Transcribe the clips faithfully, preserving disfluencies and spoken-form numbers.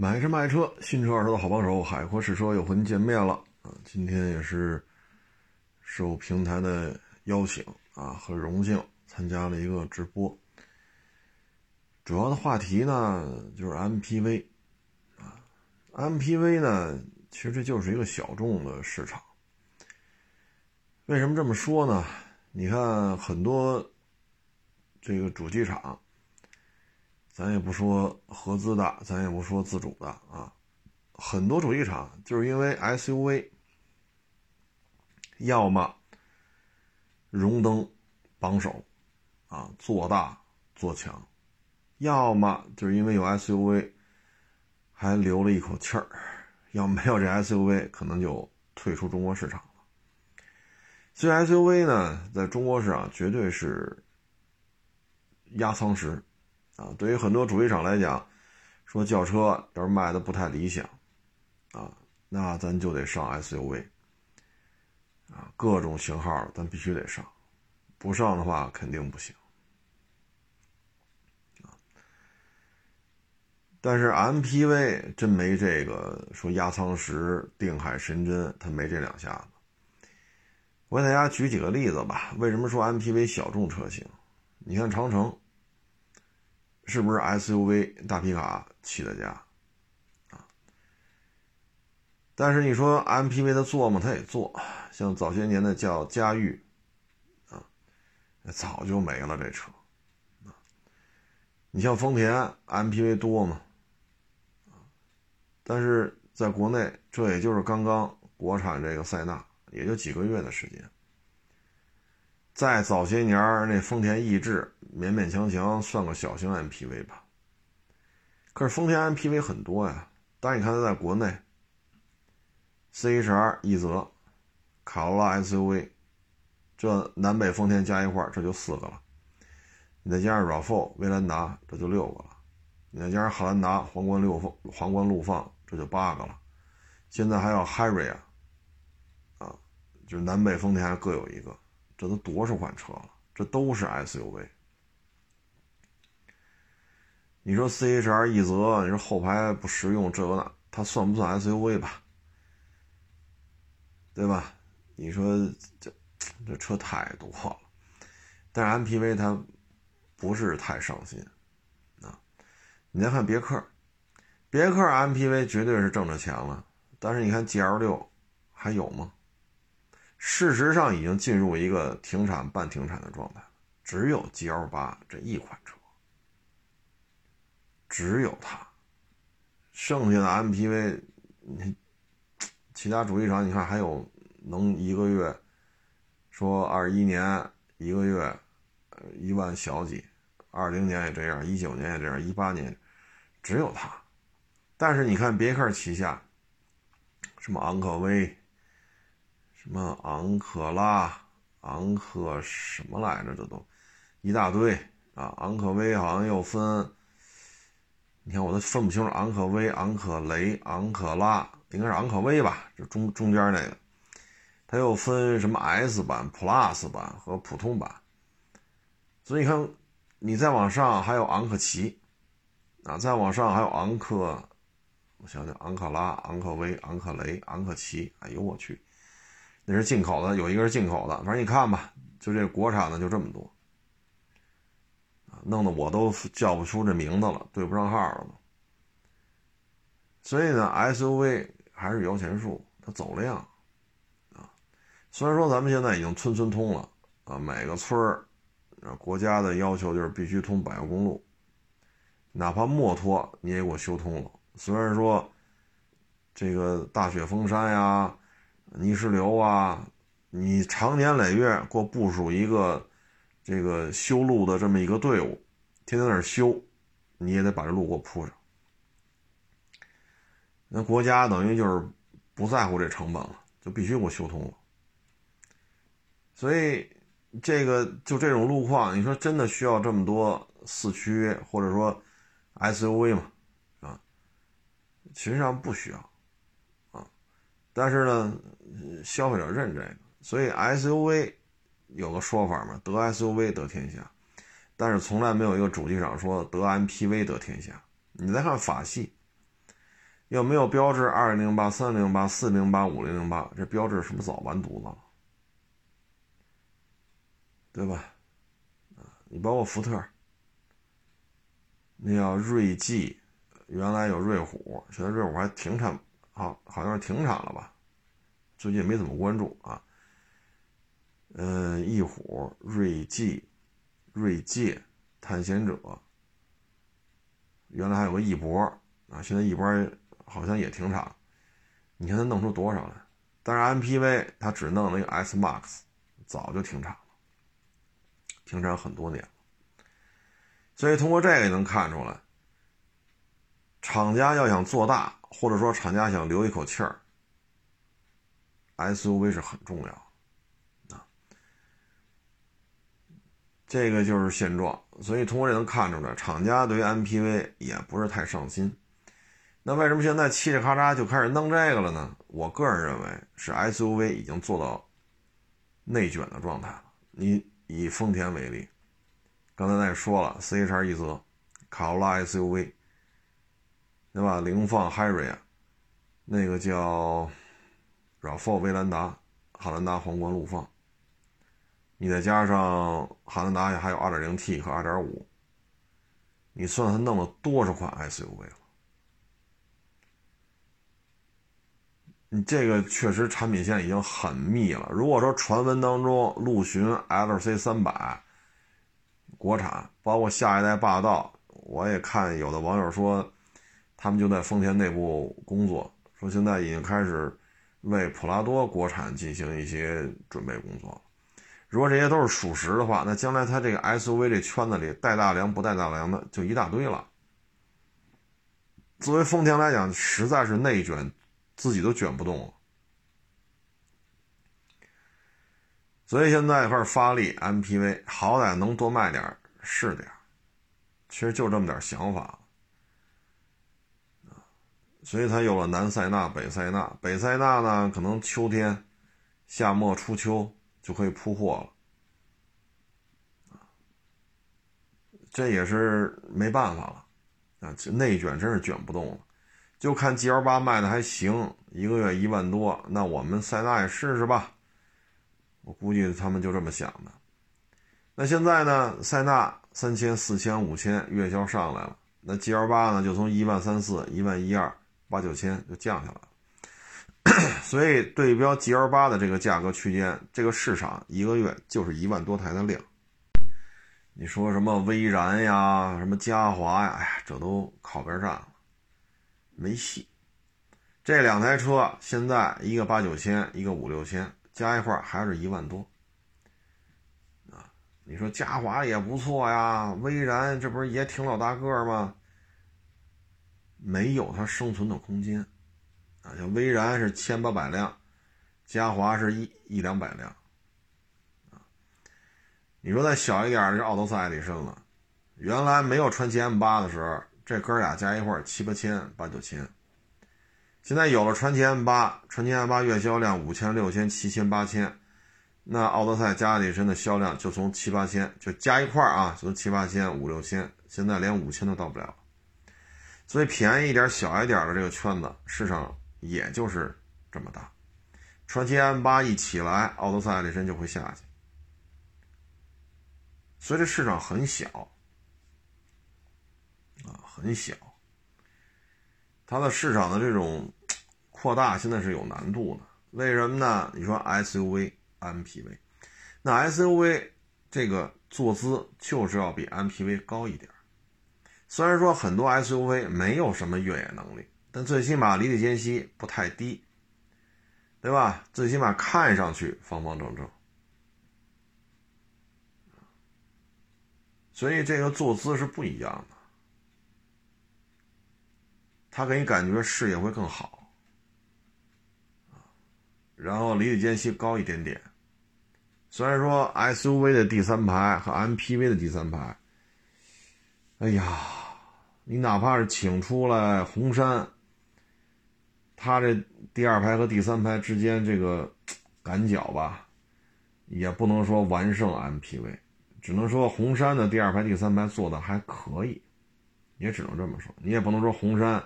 买车卖车，新车二手的好帮手，海阔试车又和您见面了啊！今天也是受平台的邀请啊，很荣幸参加了一个直播。主要的话题呢就是 M P V 啊 ，M P V 呢其实这就是一个小众的市场。为什么这么说呢？你看很多这个主机厂。咱也不说合资的，咱也不说自主的啊，很多主机厂就是因为 S U V 要么荣登榜首啊，做大做强，要么就是因为有 S U V 还留了一口气儿，要没有这 S U V 可能就退出中国市场了。所以 S U V 呢在中国市场绝对是压舱石啊，对于很多主机厂来讲，说轿车要是卖的不太理想，啊，那咱就得上 S U V， 啊，各种型号咱必须得上，不上的话肯定不行，啊。但是 M P V 真没这个说压舱石、定海神针，它没这两下子。我给大家举几个例子吧，为什么说 M P V 小众车型？你看长城。是不是 S U V 大皮卡起的家啊？但是你说 M P V 它做吗？它也做，像早些年的叫嘉裕啊，早就没了这车啊。你像丰田 M P V 多吗？但是在国内，这也就是刚刚国产这个塞纳，也就几个月的时间。再早些年那丰田逸致勉勉强强算个小型 M P V 吧，可是丰田 M P V 很多呀，但是你看它在国内 C H R 一泽、卡罗拉 S U V， 这南北丰田加一块这就四个了，你再加上 R A V 四 威兰达这就六个了，你再加上汉兰达皇冠六放皇冠陆放这就八个了，现在还有 Harrier 啊，就是南北丰田还各有一个。这都多少款车了，这都是 S U V。 你说 C H R 一泽，你说后排不实用，这个那它算不算 S U V 吧，对吧？你说这这车太多了，但是 M P V 它不是太上心啊。你再看别克，别克 M P V 绝对是挣着钱了，但是你看 G L 六 还有吗？事实上已经进入一个停产半停产的状态了，只有 G L 八 这一款车，只有它，剩下的 M P V 其他主机厂你看还有能一个月说二一年一个月一万小几，二零年也这样，一九年也这样，一八年只有它。但是你看别克旗下什么昂科威，什么昂克拉、昂克什么来着，这都一大堆啊！昂克威好像又分，你看我都分不清楚，昂克威、昂克雷、昂克拉，应该是昂克威吧？这中中间那个，它又分什么 S 版、Plus 版和普通版。所以你看，你再往上还有昂克旗啊，再往上还有昂克，我想想，昂克拉、昂克威、昂克雷、昂克旗，哎呦我去！那是进口的，有一个是进口的，反正你看吧，就这国产的就这么多，弄得我都叫不出这名字了，对不上号了。所以呢 ，S U V 还是摇钱树，它走量啊。虽然说咱们现在已经村村通了啊，每个村儿、啊，国家的要求就是必须通柏油公路，哪怕墨脱你也给我修通了。虽然说这个大雪封山呀。泥石流啊，你长年累月给我部署一个这个修路的这么一个队伍，天天在那儿修，你也得把这路给我铺上。那国家等于就是不在乎这成本了，就必须给我修通了。所以这个就这种路况，你说真的需要这么多四驱或者说 S U V 吗？啊，其实上不需要。但是呢，消费者认这个，所以 S U V 有个说法嘛，得 S U V 得天下，但是从来没有一个主机厂说得 M P V 得天下。你再看法系，又没有标致二零零八、三零八、四零八、五零零八，这标致是不是早完犊子了？对吧？你包括福特，那叫锐际，原来有锐虎，现在锐虎还停产，好，好像是停产了吧？最近没怎么关注啊。嗯，翼虎、锐际、锐界、探险者，原来还有个翼博啊，现在翼博好像也停产了。你看它弄出多少来？但是 M P V 它只弄了一个 S MAX， 早就停产了，停产很多年了。所以通过这个也能看出来，厂家要想做大，或者说厂家想留一口气儿 ，S U V 是很重要的啊。这个就是现状，所以通过这能看出来，厂家对于 M P V 也不是太上心。那为什么现在嘁哩喀喳就开始弄这个了呢？我个人认为是 S U V 已经做到内卷的状态了。你以丰田为例。刚才咱也说了 ，C H R 一则，卡罗拉 S U V， 对吧？凌放 Harrier， 那个叫 R A V 四 威兰达，汉兰达皇冠陆放，你再加上汉兰达还有 二点零 T 和 二点五， 你算它弄了多少款 S U V 了？你这个确实产品线已经很密了。如果说传闻当中陆巡 L C 三百。国产包括下一代霸道，我也看有的网友说他们就在丰田内部工作，说现在已经开始为普拉多国产进行一些准备工作了。如果这些都是属实的话，那将来它这个 S U V 这圈子里带大梁不带大梁的就一大堆了。作为丰田来讲，实在是内卷，自己都卷不动了，所以现在一块发力 M P V， 好歹能多卖点是点，其实就这么点想法，所以他有了南塞纳、北塞纳。北塞纳呢，可能秋天、夏末初秋就可以铺货了，这也是没办法了啊！内卷真是卷不动了，就看 G L 八 卖的还行，一个月一万多，那我们塞纳也试试吧。我估计他们就这么想的。那现在呢，塞纳三千、四千、五千月销上来了，那 G L 八 呢就从一万三四、一万一二、八九千就降下来了所以对标 G L 八 的这个价格区间，这个市场一个月就是一万多台的量。你说什么威然呀、什么嘉华呀，哎呀，这都靠边站了，没戏。这两台车现在一个八九千，一个五六千。加一块还是一万多啊！你说嘉华也不错呀，威然这不是也挺老大个吗？没有它生存的空间啊！像威然是千八百辆，嘉华是一一两百辆啊！你说再小一点，这奥德赛里深了。原来没有传祺 M 八 的时候，这哥俩加一块七八千、八九千。现在有了传祺 M 八， 传祺 M 八 月销量五千、六千、七千、八千，那奥德赛加力绅的销量就从七八千，就加一块啊，就从七八千、五六千，现在连五千都到不了。所以便宜一点、小一点的这个圈子市场也就是这么大。传祺 M 八 一起来，奥德赛力绅就会下去。所以这市场很小啊，很小。它的市场的这种扩大现在是有难度的，为什么呢？你说 S U V、M P V， 那 S U V 这个坐姿就是要比 M P V 高一点。虽然说很多 S U V 没有什么越野能力，但最起码离地间隙不太低，对吧？最起码看上去方方正正。所以这个坐姿是不一样的。他给你感觉视野会更好，然后离地间隙高一点点。虽然说 S U V 的第三排和 M P V 的第三排，哎呀，你哪怕是请出来红山，他这第二排和第三排之间这个赶脚吧，也不能说完胜 M P V， 只能说红山的第二排第三排做的还可以，也只能这么说。你也不能说红山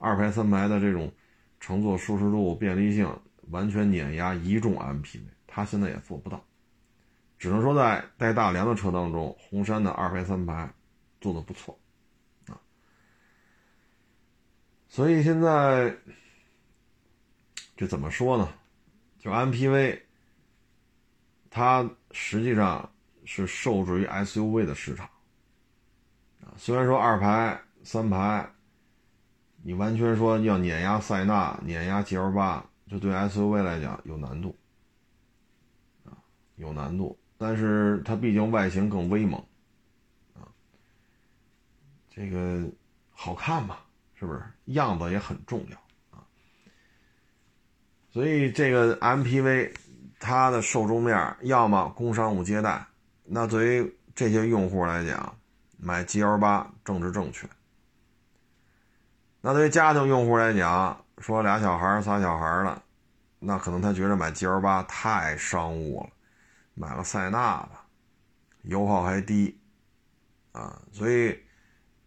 二排三排的这种乘坐舒适度、便利性完全碾压一众 M P V， 它现在也做不到，只能说在带大梁的车当中，红山的二排三排做得不错啊。所以现在这怎么说呢，就 M P V 它实际上是受制于 S U V 的市场啊。虽然说二排三排你完全说要碾压塞纳、碾压 G L 八， 这对 S U V 来讲有难度啊，有难度。但是它毕竟外形更威猛啊，这个好看嘛，是不是？样子也很重要啊。所以这个 M P V 它的受众面要么工商务接待，那对于这些用户来讲，买 G L 八 政治正确。那对于家庭用户来讲，说俩小孩仨小孩了，那可能他觉得买 G L 八 太商务了，买了塞纳吧，油耗还低啊，所以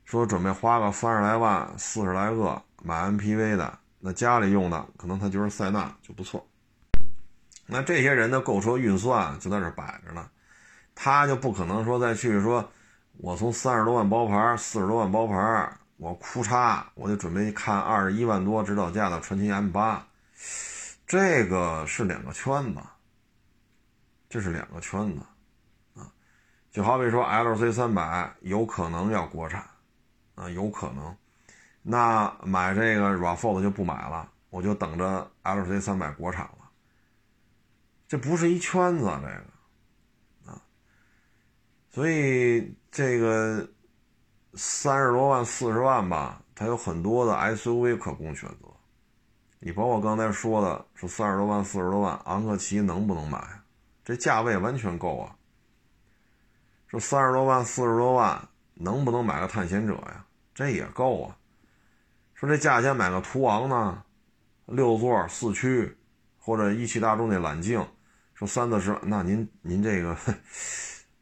说准备花个三十来万四十来个买 M P V 的，那家里用的可能他觉得塞纳就不错。那这些人的购车预算就在这摆着呢，他就不可能说再去说我从三十多万包牌四十多万包牌我哭嚓，我就准备看二十一万多指导价的传祺 M 八， 这个是两个圈子，这是两个圈子啊。就好比说 L C 三百 有可能要国产啊，有可能，那买这个 R A V 四 就不买了，我就等着 L C 三百 国产了，这不是一圈子这个啊。所以这个三十多万四十万吧，它有很多的 S U V 可供选择。你包括刚才说的是三十多万四十多万昂克旗能不能买，这价位完全够啊。说三十多万四十多万能不能买个探险者呀，这也够啊。说这价钱买个途昂呢，六座四驱或者一汽大众那揽境，说三四十，那您您这个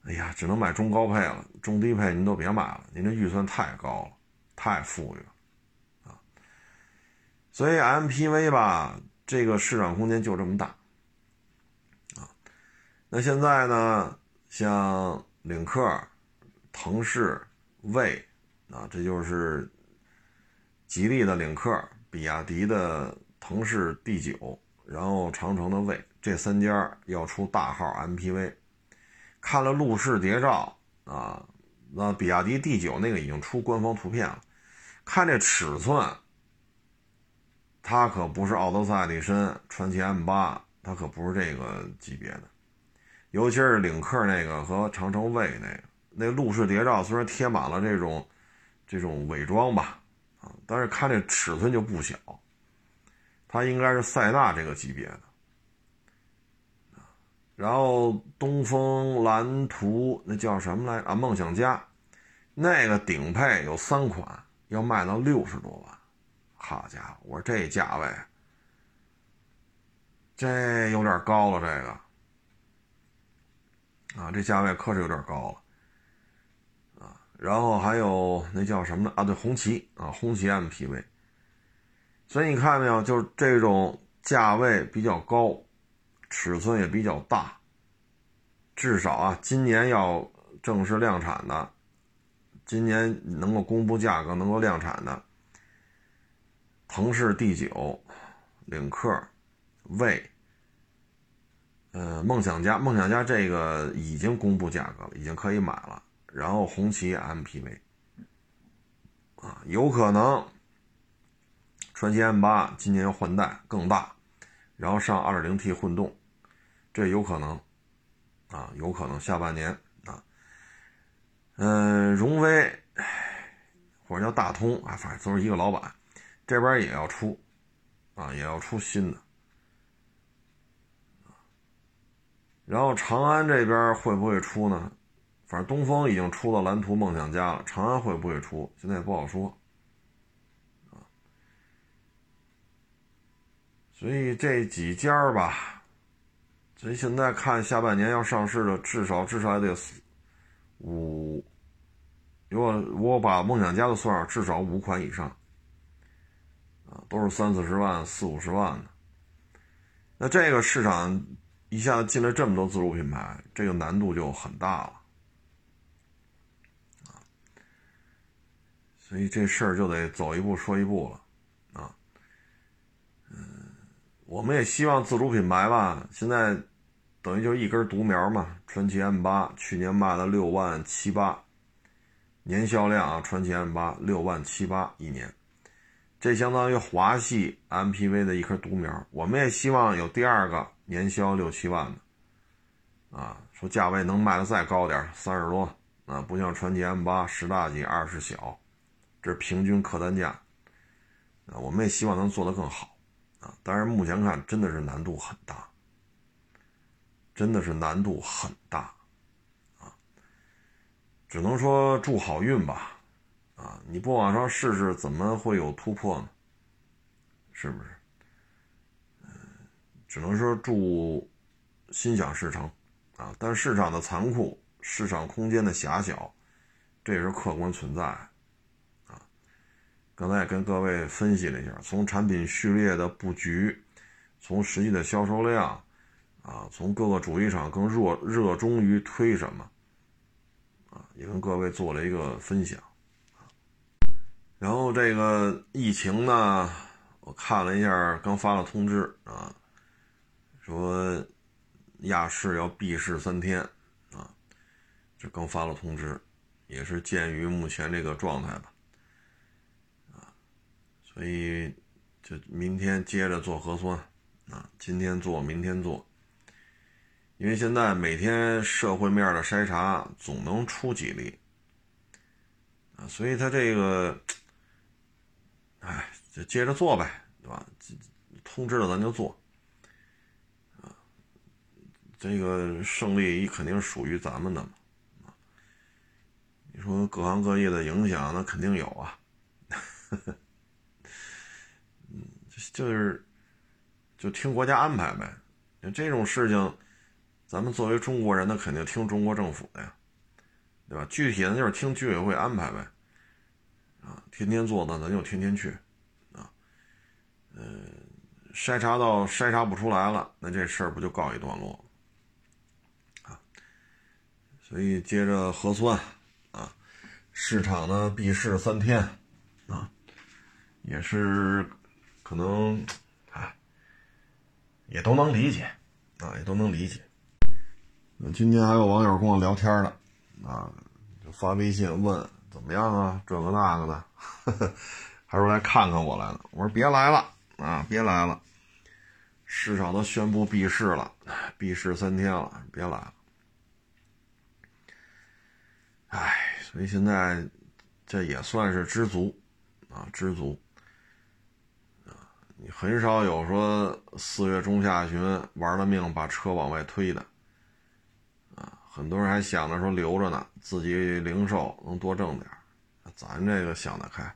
哎呀，只能买中高配了，中低配您都别买了，您这预算太高了，太富裕了啊。所以 M P V 吧，这个市场空间就这么大啊。那现在呢，像领克、腾势、魏啊，这就是吉利的领克、比亚迪的腾势 D 九， 然后长城的魏，这三家要出大号 M P V。看了路试谍照啊，那比亚迪 D 九 那个已经出官方图片了，看这尺寸，它可不是奥德赛、力绅、传祺 M 八， 它可不是这个级别的，尤其是领克那个和长城魏那个，那路试谍照虽然贴满了这种这种伪装吧啊，但是看这尺寸就不小，它应该是塞纳这个级别的。然后东风蓝图那叫什么来啊？梦想家，那个顶配有三款，要卖到六十多万，好家伙，我说这价位，这有点高了，这个啊，这价位可是有点高了啊。然后还有那叫什么呢？啊，对，红旗啊，红旗 M P V。所以你看没有，就是这种价位比较高，尺寸也比较大，至少啊，今年要正式量产的，今年能够公布价格能够量产的，腾势 D 九、 领克、魏、呃梦想家，梦想家这个已经公布价格了，已经可以买了，然后红旗 M P V 啊，有可能传祺 M 八 今年要换代更大，然后上 二点零 T 混动，这有可能啊，有可能下半年啊。嗯，荣威或者叫大通啊，反正都是一个老板，这边也要出啊，也要出新的。然后长安这边会不会出呢？反正东风已经出了蓝图、梦想家了，长安会不会出现在也不好说。所以这几家吧，所以现在看下半年要上市的，至少至少也得五，如果我把梦想家的算上，至少五款以上。都是三四十万、四五十万的。那这个市场一下进了这么多自主品牌，这个难度就很大了。所以这事儿就得走一步说一步了啊。嗯，我们也希望自主品牌吧，现在等于就一根独苗嘛，传祺 M 八 去年卖了六万七八，年销量啊，传祺 M 八 六万七八一年，这相当于华系 M P V 的一颗独苗。我们也希望有第二个年销六七万的啊，说价位能卖的再高点，三十多啊，不像传祺 M 八 十大几二十小，这是平均客单价啊，我们也希望能做得更好啊，但是目前看真的是难度很大，真的是难度很大啊，只能说祝好运吧。啊，你不往上试试怎么会有突破呢？是不是？嗯，只能说祝心想事成啊，但市场的残酷，市场空间的狭小，这也是客观存在啊。刚才也跟各位分析了一下，从产品序列的布局，从实际的销售量啊，从各个主机厂更热热衷于推什么啊，也跟各位做了一个分享。然后这个疫情呢，我看了一下，刚发了通知啊，说亚市要闭市三天啊，这刚发了通知，也是鉴于目前这个状态吧啊，所以就明天接着做核酸啊，今天做明天做，因为现在每天社会面的筛查总能出几例啊，所以他这个。哎，就接着做呗，对吧？通知了咱就做，啊，这个胜利肯定属于咱们的嘛，啊，你说各行各业的影响那肯定有啊，呵呵，嗯，就是就听国家安排呗。这种事情，咱们作为中国人，那肯定听中国政府的呀，对吧？具体的就是听居委会安排呗。啊，天天做呢，咱就天天去，啊，呃，筛查到筛查不出来了，那这事儿不就告一段落了，啊，所以接着核酸，啊，市场呢闭市三天，啊，也是可能，哎，也都能理解，啊，也都能理解。那今天还有网友跟我聊天了，啊，就发微信问。怎么样啊？这个那个的，呵呵，还说来看看我来了。我说别来了啊，别来了，市场都宣布闭市了，闭市三天了，别来了。哎，所以现在这也算是知足啊，知足啊。你很少有说四月中下旬玩了命把车往外推的。很多人还想着说留着呢，自己零售能多挣点，咱这个想得开，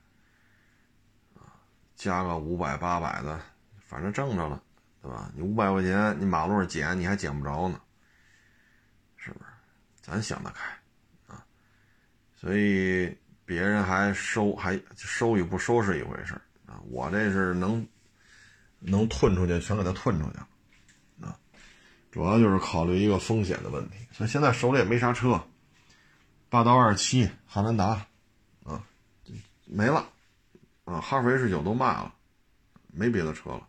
加个五百八百的，反正挣着了，对吧？你五百块钱，你马路上捡你还捡不着呢，是不是？咱想得开啊，所以别人还收还收与不收是一回事啊，我这是能能吞出去，全给他吞出去了。主要就是考虑一个风险的问题，所以现在手里也没啥车，霸道二七、汉兰达，啊，没了，啊，哈弗 H 九都卖了，没别的车了，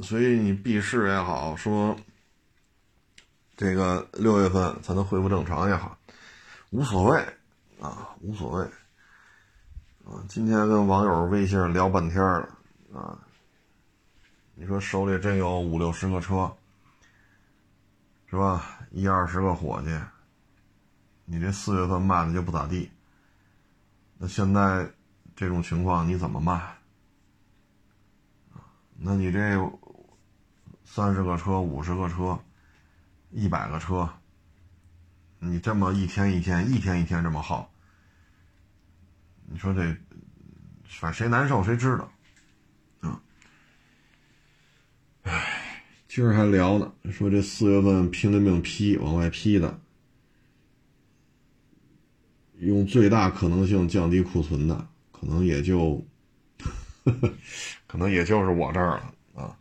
所以你闭市也好，说这个六月份才能恢复正常也好，无所谓啊，无所谓啊。今天跟网友微信上聊半天了啊。你说手里真有五六十个车，是吧？一二十个伙计，你这四月份卖的就不咋地。那现在这种情况你怎么卖？那你这三十个车、五十个车、一百个车，你这么一天一天、一天一天这么耗，你说这反正谁难受谁知道。唉，今儿还聊呢，说这四月份拼了命批往外批的，用最大可能性降低库存的，可能也就可能也就是我这儿了啊。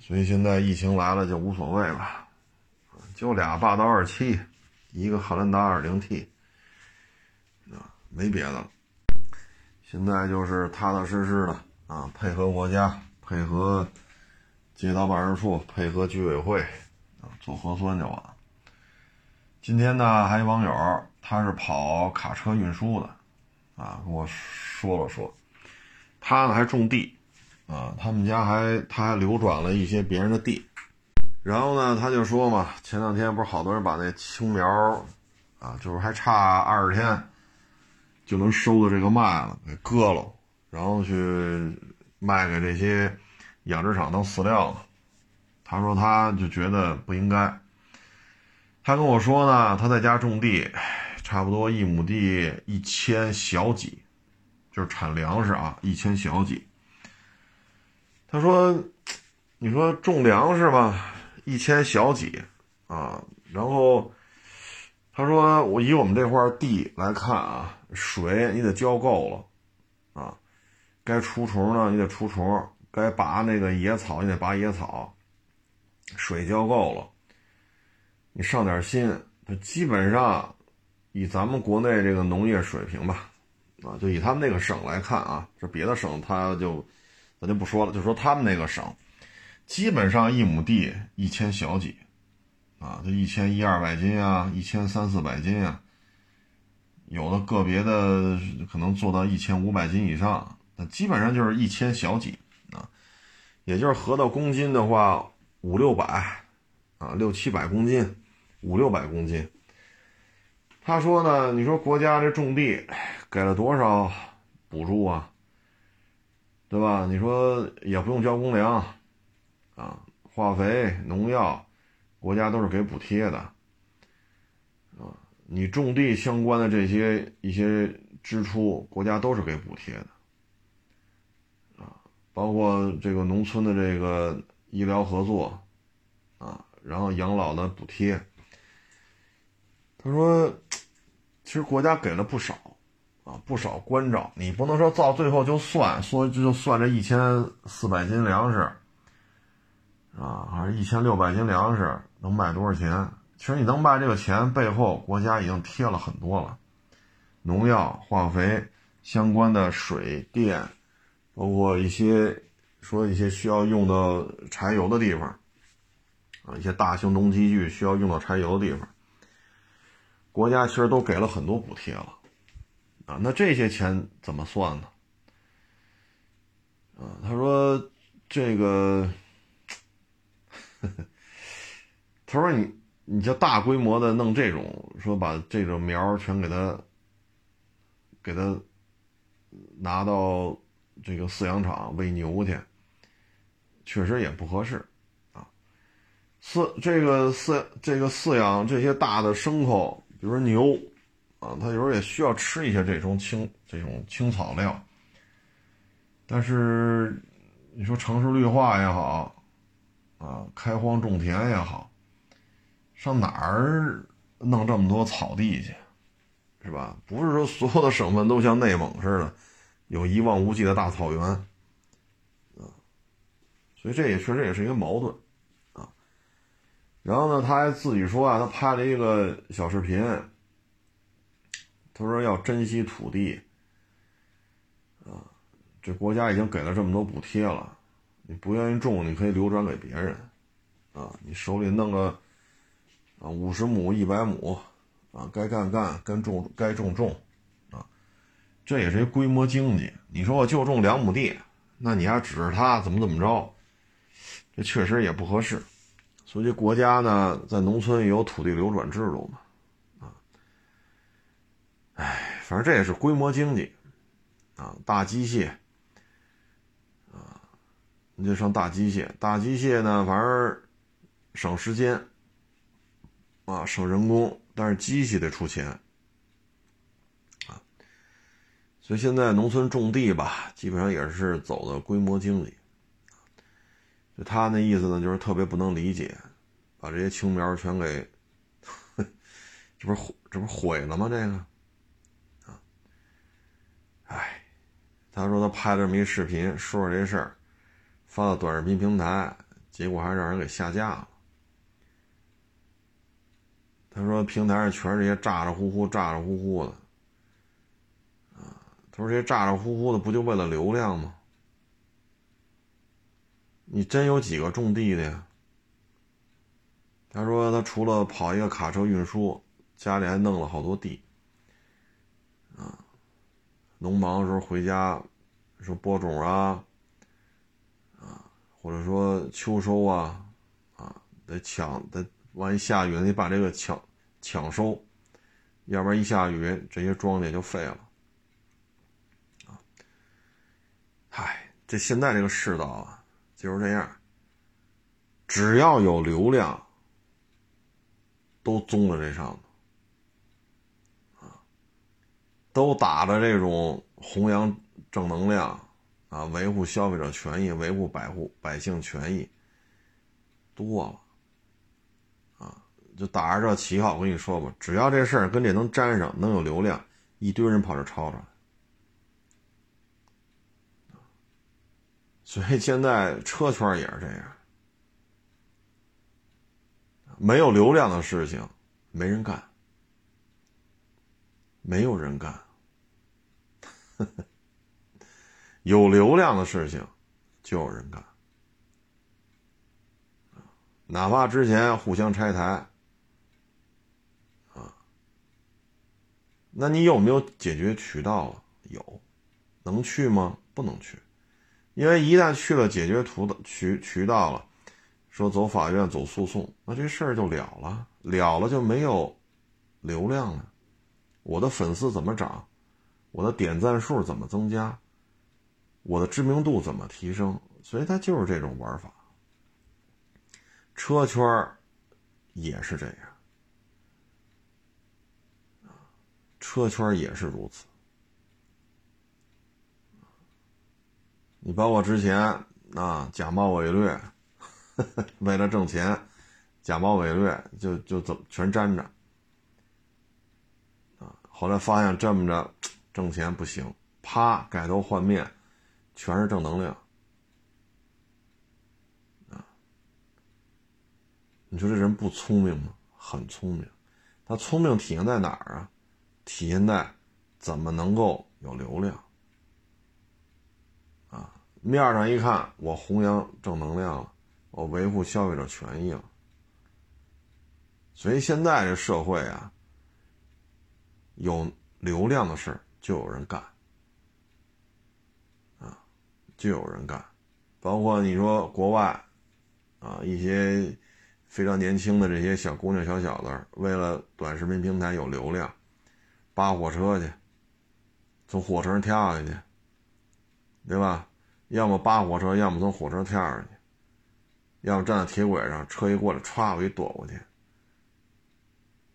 所以现在疫情来了就无所谓了，就俩霸道二七，一个汉兰达二零 T， 啊，没别的了。现在就是踏踏实实的啊，配合国家，配合街道办事处，配合居委会啊，做核酸就完了。今天呢，还有网友他是跑卡车运输的啊，跟我说了说，他呢还种地啊，他们家还他还流转了一些别人的地，然后呢他就说嘛，前两天不是好多人把那青苗啊，就是还差二十天就能收的这个麦了给割了，然后去卖给这些养殖场当饲料了。他说他就觉得不应该。他跟我说呢，他在家种地，差不多一亩地一千小几，就是产粮食啊，一千小几。他说，你说种粮食吧，一千小几啊，然后他说我以我们这块地来看啊，水你得浇够了啊，该除虫呢你得除虫，该拔那个野草你得拔野草，水浇够了。你上点心，就基本上以咱们国内这个农业水平吧，啊，就以他们那个省来看啊，这别的省他就咱就不说了，就说他们那个省，基本上一亩地一千小几，啊，就一千一二百斤啊，一千三四百斤啊，有的个别的可能做到一千五百斤以上，那基本上就是一千小几啊，也就是合到公斤的话，五六百啊，六七百公斤。五六百公斤。他说呢，你说国家这种地给了多少补助啊，对吧？你说也不用交公粮啊，化肥农药国家都是给补贴的啊，你种地相关的这些一些支出国家都是给补贴的啊，包括这个农村的这个医疗合作啊，然后养老的补贴。他说其实国家给了不少啊，不少关照，你不能说到最后就算说就算这一千四百斤粮食啊，还是一千六百斤粮食能卖多少钱，其实你能卖这个钱背后国家已经贴了很多了，农药化肥相关的水电，包括一些说一些需要用到柴油的地方啊，一些大型农机具需要用到柴油的地方，国家其实都给了很多补贴了啊，那这些钱怎么算呢？啊，他说这个呵呵，他说你你就大规模的弄这种，说把这种苗全给他给他拿到这个饲养场喂牛去，确实也不合适。饲这个饲这个饲养这些大的牲口，比如说牛啊，它有时候也需要吃一些这种青这种青草料。但是你说城市绿化也好啊，开荒种田也好，上哪儿弄这么多草地去，是吧？不是说所有的省份都像内蒙似的有一望无际的大草原啊，所以这也确实也是一个矛盾。然后呢，他还自己说啊，他拍了一个小视频，他说要珍惜土地啊，这国家已经给了这么多补贴了，你不愿意种，你可以流转给别人啊，你手里弄个啊五十亩、一百亩啊，该干干，该种该种种啊，这也是一规模经济。你说我就种两亩地，那你还指着他怎么怎么着，这确实也不合适。所以国家呢在农村也有土地流转制度嘛，啊，哎，反正这也是规模经济啊，大机械啊，你就上大机械，大机械呢反正省时间啊，省人工，但是机器得出钱啊，所以现在农村种地吧，基本上也是走的规模经济。他那意思呢，就是特别不能理解，把这些青苗全给，呵，这不是这不是毁了吗？这个，啊，哎，他说他拍了这么一视频，说说这事儿，发到短视频平台，结果还让人给下架了。他说平台上全是这些咋咋呼呼、咋咋呼呼的，啊，他说这些咋咋呼呼的不就为了流量吗？你真有几个种地的呀？他说他除了跑一个卡车运输，家里还弄了好多地，啊，农忙的时候回家，说播种啊，啊，或者说秋收啊，啊，得抢得。万一下雨了，你把这个抢抢收，要不然一下雨这些庄稼就废了。啊，唉，这现在这个世道啊，就是这样。只要有流量，都综了这上头，啊，都打着这种弘扬正能量啊，维护消费者权益，维护百户百姓权益，多了。就打着这旗号，我跟你说吧，只要这事儿跟这能沾上，能有流量，一堆人跑这吵吵。所以现在车圈也是这样，没有流量的事情没人干，没有人干。有流量的事情就有人干，哪怕之前互相拆台。那你有没有解决渠道了？有。能去吗？不能去。因为一旦去了解决途的渠渠道了，说走法院走诉讼，那这事儿就了了了了，就没有流量了。我的粉丝怎么涨？我的点赞数怎么增加？我的知名度怎么提升？所以它就是这种玩法。车圈也是这样。车圈也是如此。你包括之前啊，假冒伪劣，呵呵，为了挣钱，假冒伪劣就就怎么全沾着啊。后来发现这么着挣钱不行，啪改头换面，全是正能量啊。你说这人不聪明吗？很聪明，他聪明体现在哪儿啊？体现在怎么能够有流量啊？面上一看，我弘扬正能量了，我维护消费者权益了。所以现在这社会啊，有流量的事就有人干啊，就有人干。包括你说国外啊，一些非常年轻的这些小姑娘小小子，为了短视频平台有流量，扒火车去，从火车上跳下去，对吧？要么扒火车，要么从火车跳下去，要么站在铁轨上，车一过来，歘，我一躲过去。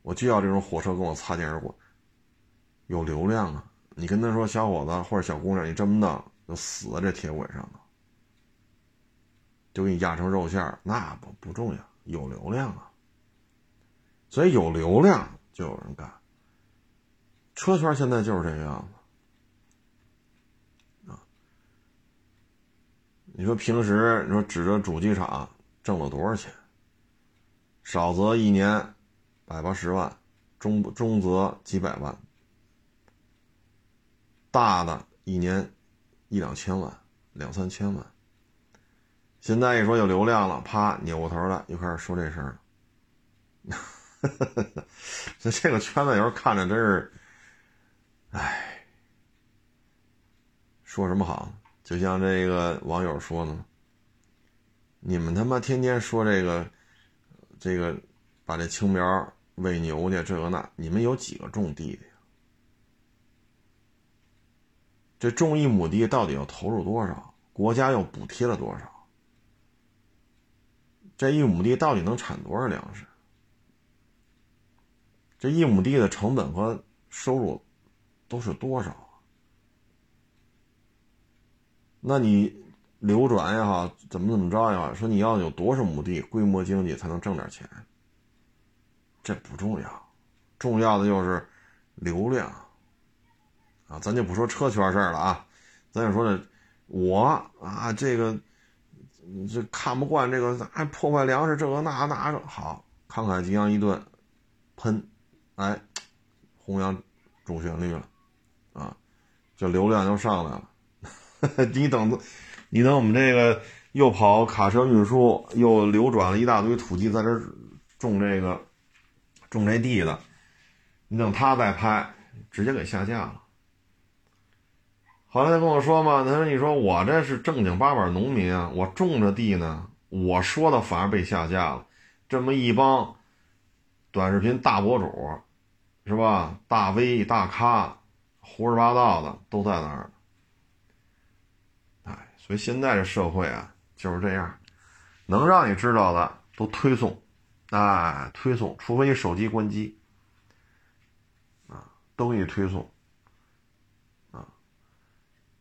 我就要这种火车跟我擦肩而过。有流量啊！你跟他说，小伙子或者小姑娘，你这么弄，就死在这铁轨上了，就给你压成肉馅，那不不重要，有流量啊！所以有流量就有人干。车圈现在就是这个样子啊！你说平时你说指着主机厂挣了多少钱？少则一年百八十万，中中则几百万，大的一年一两千万、两三千万。现在一说有流量了，啪扭过头来又开始说这事儿了。这这个圈子有时候看着真是。唉，说什么好？就像这个网友说呢，你们他妈天天说这个这个把这青苗喂牛去，这个那，你们有几个种地的呀？这种一亩地到底要投入多少？国家又补贴了多少？这一亩地到底能产多少粮食？这一亩地的成本和收入都是多少？那你流转也好，怎么怎么着也好，说你要有多少亩地，规模经济才能挣点钱？这不重要，重要的就是流量啊！咱就不说车圈事儿了啊，咱就说这我啊，这个这看不惯这个啊破坏粮食这个那那个好，慷慨激昂一顿喷，哎，弘扬主旋律了啊，这流量就上来了。你等你等我们这个又跑卡车运输，又流转了一大堆土地在这儿种这个种这地的，你等他再拍，直接给下架了。后来他跟我说嘛，他说你说我这是正经八百农民啊，我种着地呢，我说的反而被下架了。这么一帮短视频大博主是吧，大 V 大咖胡说八道的都在那儿。哎，所以现在这社会啊就是这样，能让你知道的都推送，哎，推送，除非你手机关机啊，都给你推送。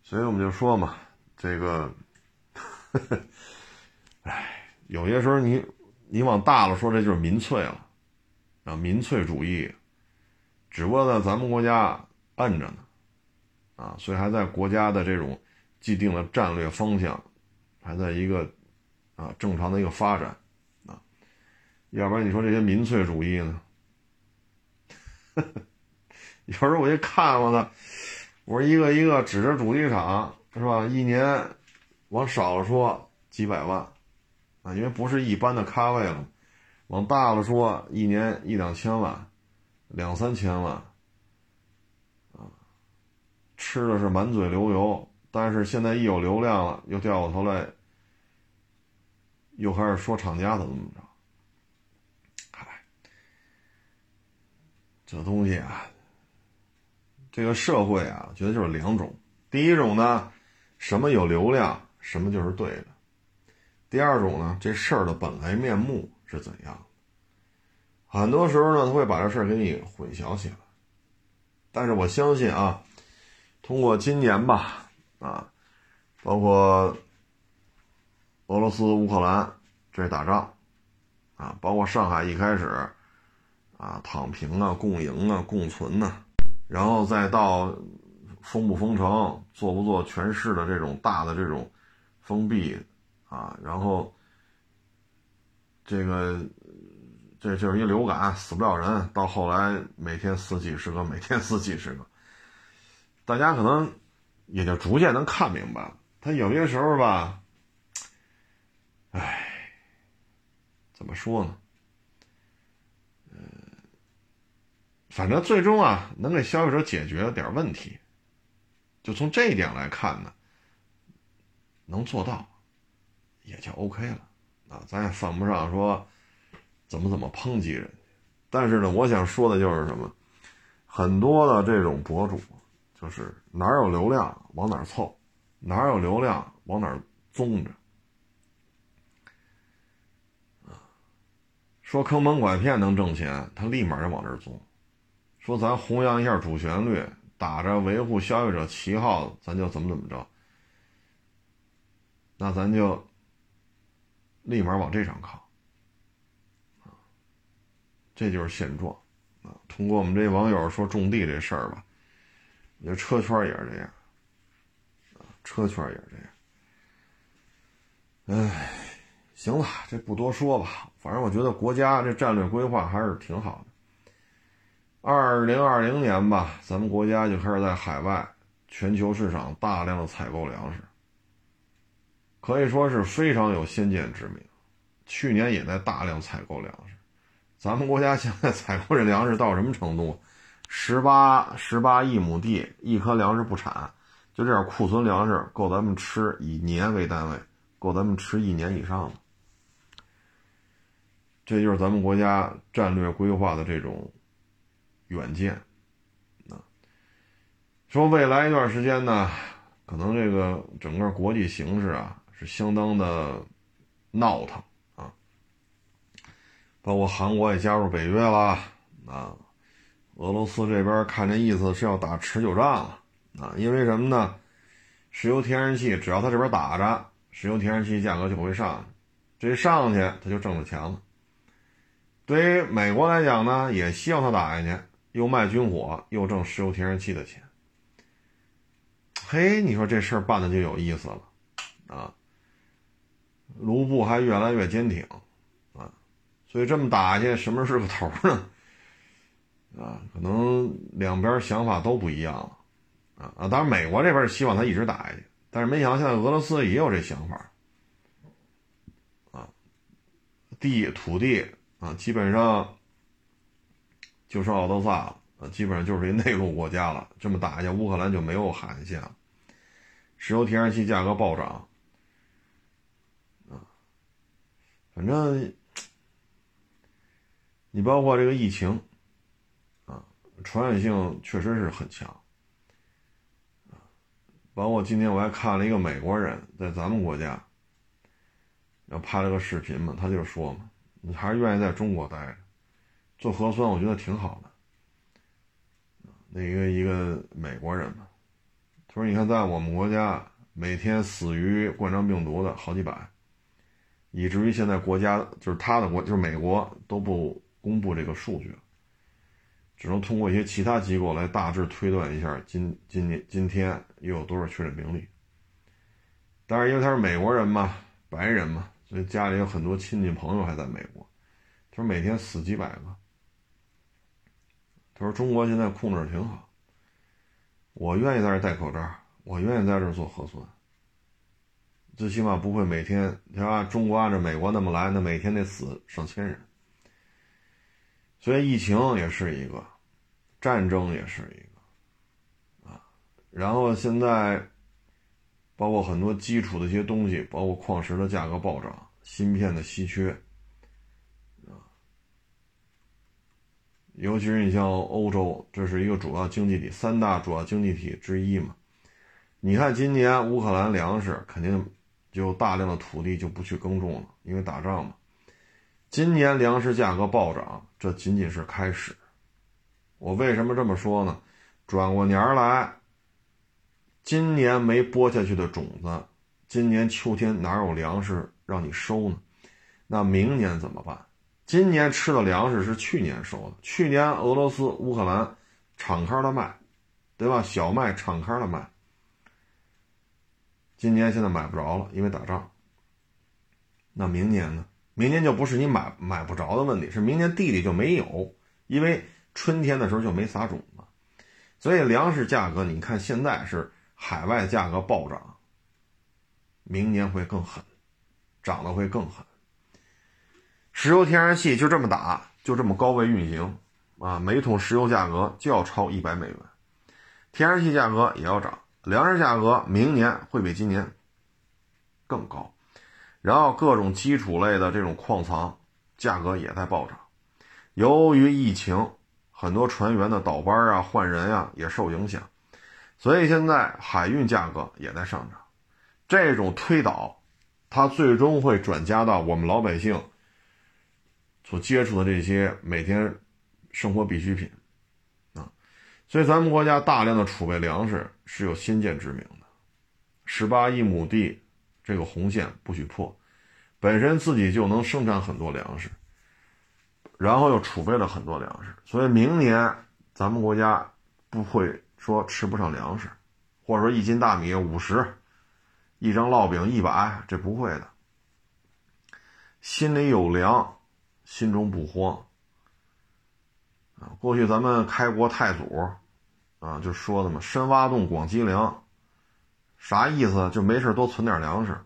所以我们就说嘛，这个，哎，有些时候你你往大了说，这就是民粹了，啊，民粹主义，只不过在咱们国家摁着呢，啊，所以还在国家的这种既定的战略方向，还在一个啊正常的一个发展，啊，要不然你说这些民粹主义呢？有时候我一看我呢。我说一个一个指着主机厂是吧？一年往少了说几百万啊，因为不是一般的咖位了。往大了说，一年一两千万，两三千万啊，吃的是满嘴流油。但是现在一有流量了，又掉过头来，又开始说厂家怎么怎么着。嗨，这东西啊。这个社会啊，我觉得就是两种。第一种呢，什么有流量，什么就是对的。第二种呢，这事儿的本来面目是怎样的。很多时候呢，他会把这事儿给你混淆起来。但是我相信啊，通过今年吧，啊，包括俄罗斯、乌克兰这打仗，啊，包括上海一开始啊躺平啊、共赢啊、共存啊，然后再到封不封城，做不做全市的这种大的这种封闭啊，然后这个这就是一流感，死不了人，到后来每天死几十个，每天死几十个，大家可能也就逐渐能看明白了。他有些时候吧，哎，怎么说呢？反正最终啊，能给消费者解决点问题，就从这一点来看呢，能做到也就 OK 了啊。咱也犯不上说怎么怎么抨击人家，但是呢，我想说的就是什么，很多的这种博主就是哪有流量往哪凑，哪有流量往哪综着，说坑蒙拐骗能挣钱，他立马就往这综。说咱弘扬一下主旋律，打着维护消费者旗号，咱就怎么怎么着，那咱就立马往这上靠，这就是现状啊。通过我们这网友说种地这事儿吧，我觉得车圈也是这样，车圈也是这样。哎，行了，这不多说吧，反正我觉得国家这战略规划还是挺好的。二零二零年吧，咱们国家就开始在海外全球市场大量的采购粮食，可以说是非常有先见之明，去年也在大量采购粮食。咱们国家现在采购这粮食到什么程度？ 十八, 十八亿亩地一颗粮食不产，就这点库存粮食够咱们吃，以年为单位，够咱们吃一年以上了。这就是咱们国家战略规划的这种远见。说未来一段时间呢，可能这个整个国际形势啊是相当的闹腾啊，包括韩国也加入北约了啊，俄罗斯这边看这意思是要打持久战了啊，因为什么呢？石油天然气只要他这边打着，石油天然气价格就会上，这上去他就挣了钱了。对于美国来讲呢，也希望他打下去，又卖军火又挣石油天然气的钱。嘿，你说这事儿办的就有意思了啊，卢布还越来越坚挺啊，所以这么打下去什么是个头呢？啊，可能两边想法都不一样了啊啊！当然，美国这边希望他一直打下去，但是没想到现在俄罗斯也有这想法啊，地土地啊，基本上就剩奥德萨了。基本上就是一内陆国家了，这么打一下，乌克兰就没有海线了。石油天然气价格暴涨，啊，反正你包括这个疫情，啊，传染性确实是很强，啊，包括今天我还看了一个美国人在咱们国家，要拍了个视频嘛，他就说嘛，你还是愿意在中国待着，做核酸我觉得挺好的。那个一个美国人嘛，他说你看在我们国家每天死于冠状病毒的好几百，以至于现在国家就是他的国就是美国都不公布这个数据，只能通过一些其他机构来大致推断一下今今年今天又有多少确诊病例。但是因为他是美国人嘛，白人嘛，所以家里有很多亲戚朋友还在美国，他说每天死几百个。他说中国现在控制挺好，我愿意在这戴口罩，我愿意在这做核酸，最起码不会每天他按中国按照美国那么来，那每天得死上千人。所以疫情也是一个，战争也是一个啊，然后现在包括很多基础的一些东西，包括矿石的价格暴涨，芯片的稀缺，尤其是你像欧洲，这是一个主要经济体，三大主要经济体之一嘛。你看今年乌克兰粮食肯定就大量的土地就不去耕种了，因为打仗嘛。今年粮食价格暴涨，这仅仅是开始。我为什么这么说呢？转过年来，今年没播下去的种子，今年秋天哪有粮食让你收呢？那明年怎么办？今年吃的粮食是去年收的，去年俄罗斯、乌克兰敞开的卖，对吧？小麦敞开的卖。今年现在买不着了，因为打仗。那明年呢？明年就不是你买买不着的问题，是明年地里就没有，因为春天的时候就没撒种子。所以粮食价格，你看现在是海外价格暴涨，明年会更狠，涨得会更狠。石油天然气就这么打，就这么高位运行啊！每桶石油价格就要超一百美元，天然气价格也要涨，粮食价格明年会比今年更高，然后各种基础类的这种矿藏价格也在暴涨。由于疫情，很多船员的倒班啊、换人啊也受影响，所以现在海运价格也在上涨。这种推导它最终会转嫁到我们老百姓所接触的这些每天生活必需品啊，所以咱们国家大量的储备粮食是有先见之明的。十八亿亩地这个红线不许破，本身自己就能生产很多粮食，然后又储备了很多粮食，所以明年咱们国家不会说吃不上粮食，或者说一斤大米五十，一张烙饼一百，这不会的。心里有粮，心中不慌啊！过去咱们开国太祖啊，就说的嘛，深挖洞，广积粮，啥意思？就没事多存点粮食。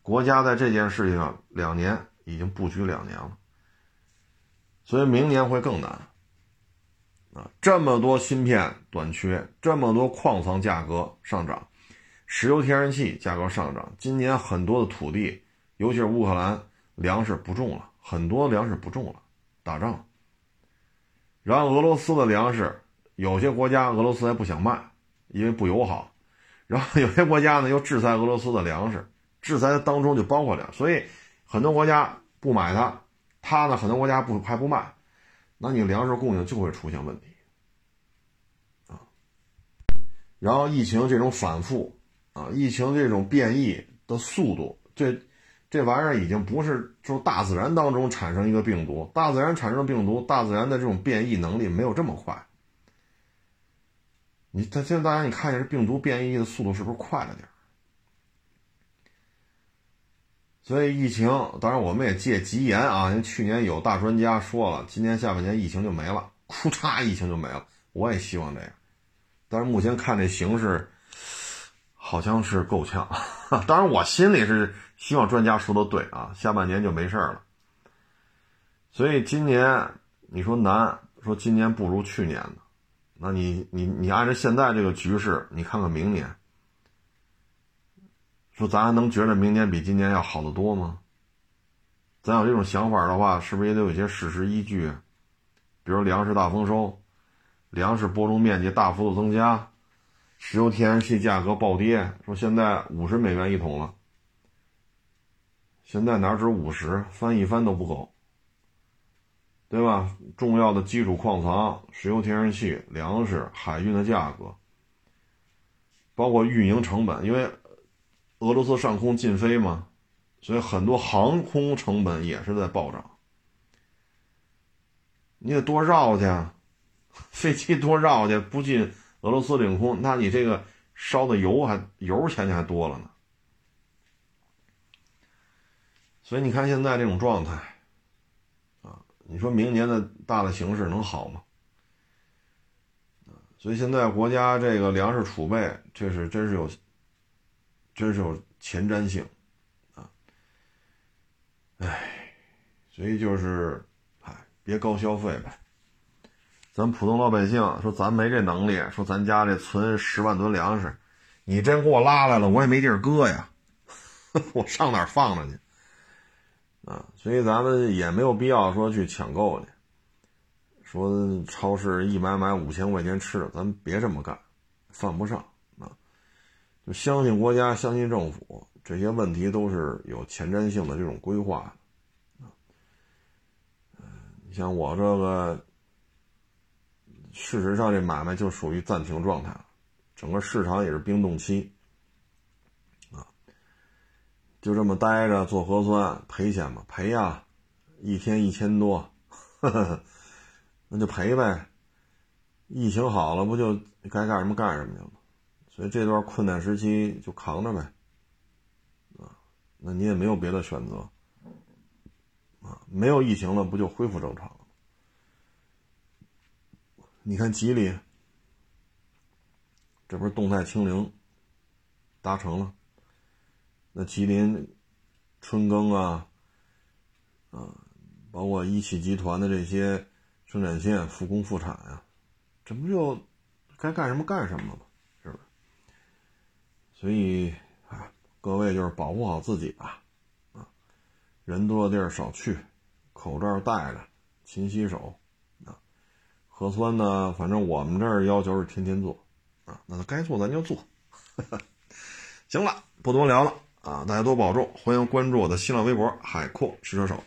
国家在这件事情上两年已经布局两年了，所以明年会更难啊！这么多芯片短缺，这么多矿藏价格上涨，石油天然气价格上涨，今年很多的土地，尤其是乌克兰粮食不种了。很多粮食不种了，打仗。然后俄罗斯的粮食，有些国家俄罗斯还不想卖，因为不友好。然后有些国家呢又制裁俄罗斯的粮食，制裁当中就包括粮食，所以很多国家不买它，它呢很多国家不还不卖，那你粮食供应就会出现问题啊。然后疫情这种反复啊，疫情这种变异的速度，这。这玩意儿已经不是说大自然当中产生一个病毒，大自然产生的病毒，大自然的这种变异能力没有这么快。你它现在大家你看一下，病毒变异的速度是不是快了点？所以疫情，当然我们也戒极严啊。因为去年有大专家说了，今年下半年疫情就没了，哭嚓，疫情就没了。我也希望这样，但是目前看这形势，好像是够呛。当然我心里是希望专家说的对啊，下半年就没事了。所以今年你说难，说今年不如去年的，那你你你按照现在这个局势，你看看明年。说咱还能觉得明年比今年要好得多吗？咱有这种想法的话，是不是也得有一些事实依据？比如粮食大丰收，粮食播种面积大幅度增加，石油天然气价格暴跌，说现在五十美元一桶了，现在哪止五十，翻一番都不够，对吧？重要的基础矿藏，石油天然气，粮食，海运的价格，包括运营成本，因为俄罗斯上空禁飞嘛，所以很多航空成本也是在暴涨。你得多绕去，飞机多绕去，不进俄罗斯领空，那你这个烧的油还油钱还多了呢。所以你看现在这种状态，啊，你说明年的大的形势能好吗？所以现在国家这个粮食储备，这是真是有。真是有前瞻性啊！哎，所以就是，哎，别高消费呗。咱普通老百姓说，咱没这能力，说咱家这存十万吨粮食，你真给我拉来了，我也没地儿搁呀，呵呵，我上哪儿放着去？啊，所以咱们也没有必要说去抢购去，说超市一买买五千块钱吃的，咱们别这么干，犯不上。就相信国家，相信政府，这些问题都是有前瞻性的这种规划的。你像我这个，事实上这买卖就属于暂停状态了，整个市场也是冰冻期，啊，就这么待着做核酸，赔钱吧，赔呀，一天一千多，呵呵，那就赔呗。疫情好了，不就该干什么干什么去了吗？所以这段困难时期就扛着呗，啊，那你也没有别的选择，啊，没有疫情了，不就恢复正常了？你看吉林，这不是动态清零达成了？那吉林春耕啊，啊，包括一汽集团的这些生产线复工复产啊，这不就该干什么干什么了吗？所以啊，各位就是保护好自己吧，啊，人多的地儿少去，口罩戴着，勤洗手，啊，核酸呢，反正我们这儿要求是天天做，啊，那该做咱就做，呵呵，行了，不多聊了啊，大家多保重，欢迎关注我的新浪微博海阔试车手。